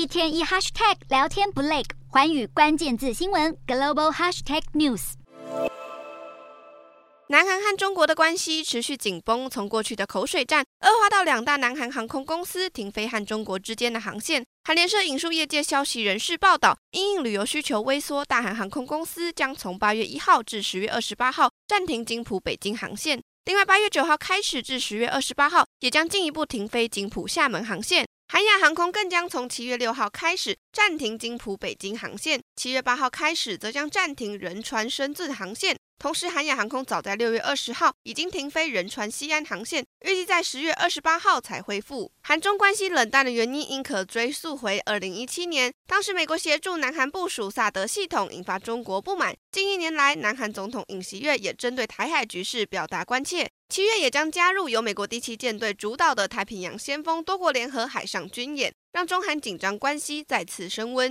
一天一 hashtag 聊天不累，寰宇关键字新闻 global hashtag news。南韩和中国的关系持续紧绷，从过去的口水战恶化到两大南韩航空公司停飞和中国之间的航线。韩联社引述业界消息人士报道，因应旅游需求微缩，大韩航空公司将从8月1号至10月28号暂停金浦北京航线，另外8月9号开始至10月28号也将进一步停飞金浦厦门航线。韩亚航空更将从7月6号开始暂停金浦北京航线，7月8号开始则将暂停仁川深圳航线。同时，韩亚航空早在6月20号已经停飞仁川西安航线，预计在10月28号才恢复。韩中关系冷淡的原因应可追溯回2017年，当时美国协助南韩部署萨德系统，引发中国不满。近一年来，南韩总统尹锡悦也针对台海局势表达关切。7月也将加入由美国第7舰队主导的太平洋先锋多国联合海上军演，让中韩紧张关系再次升温。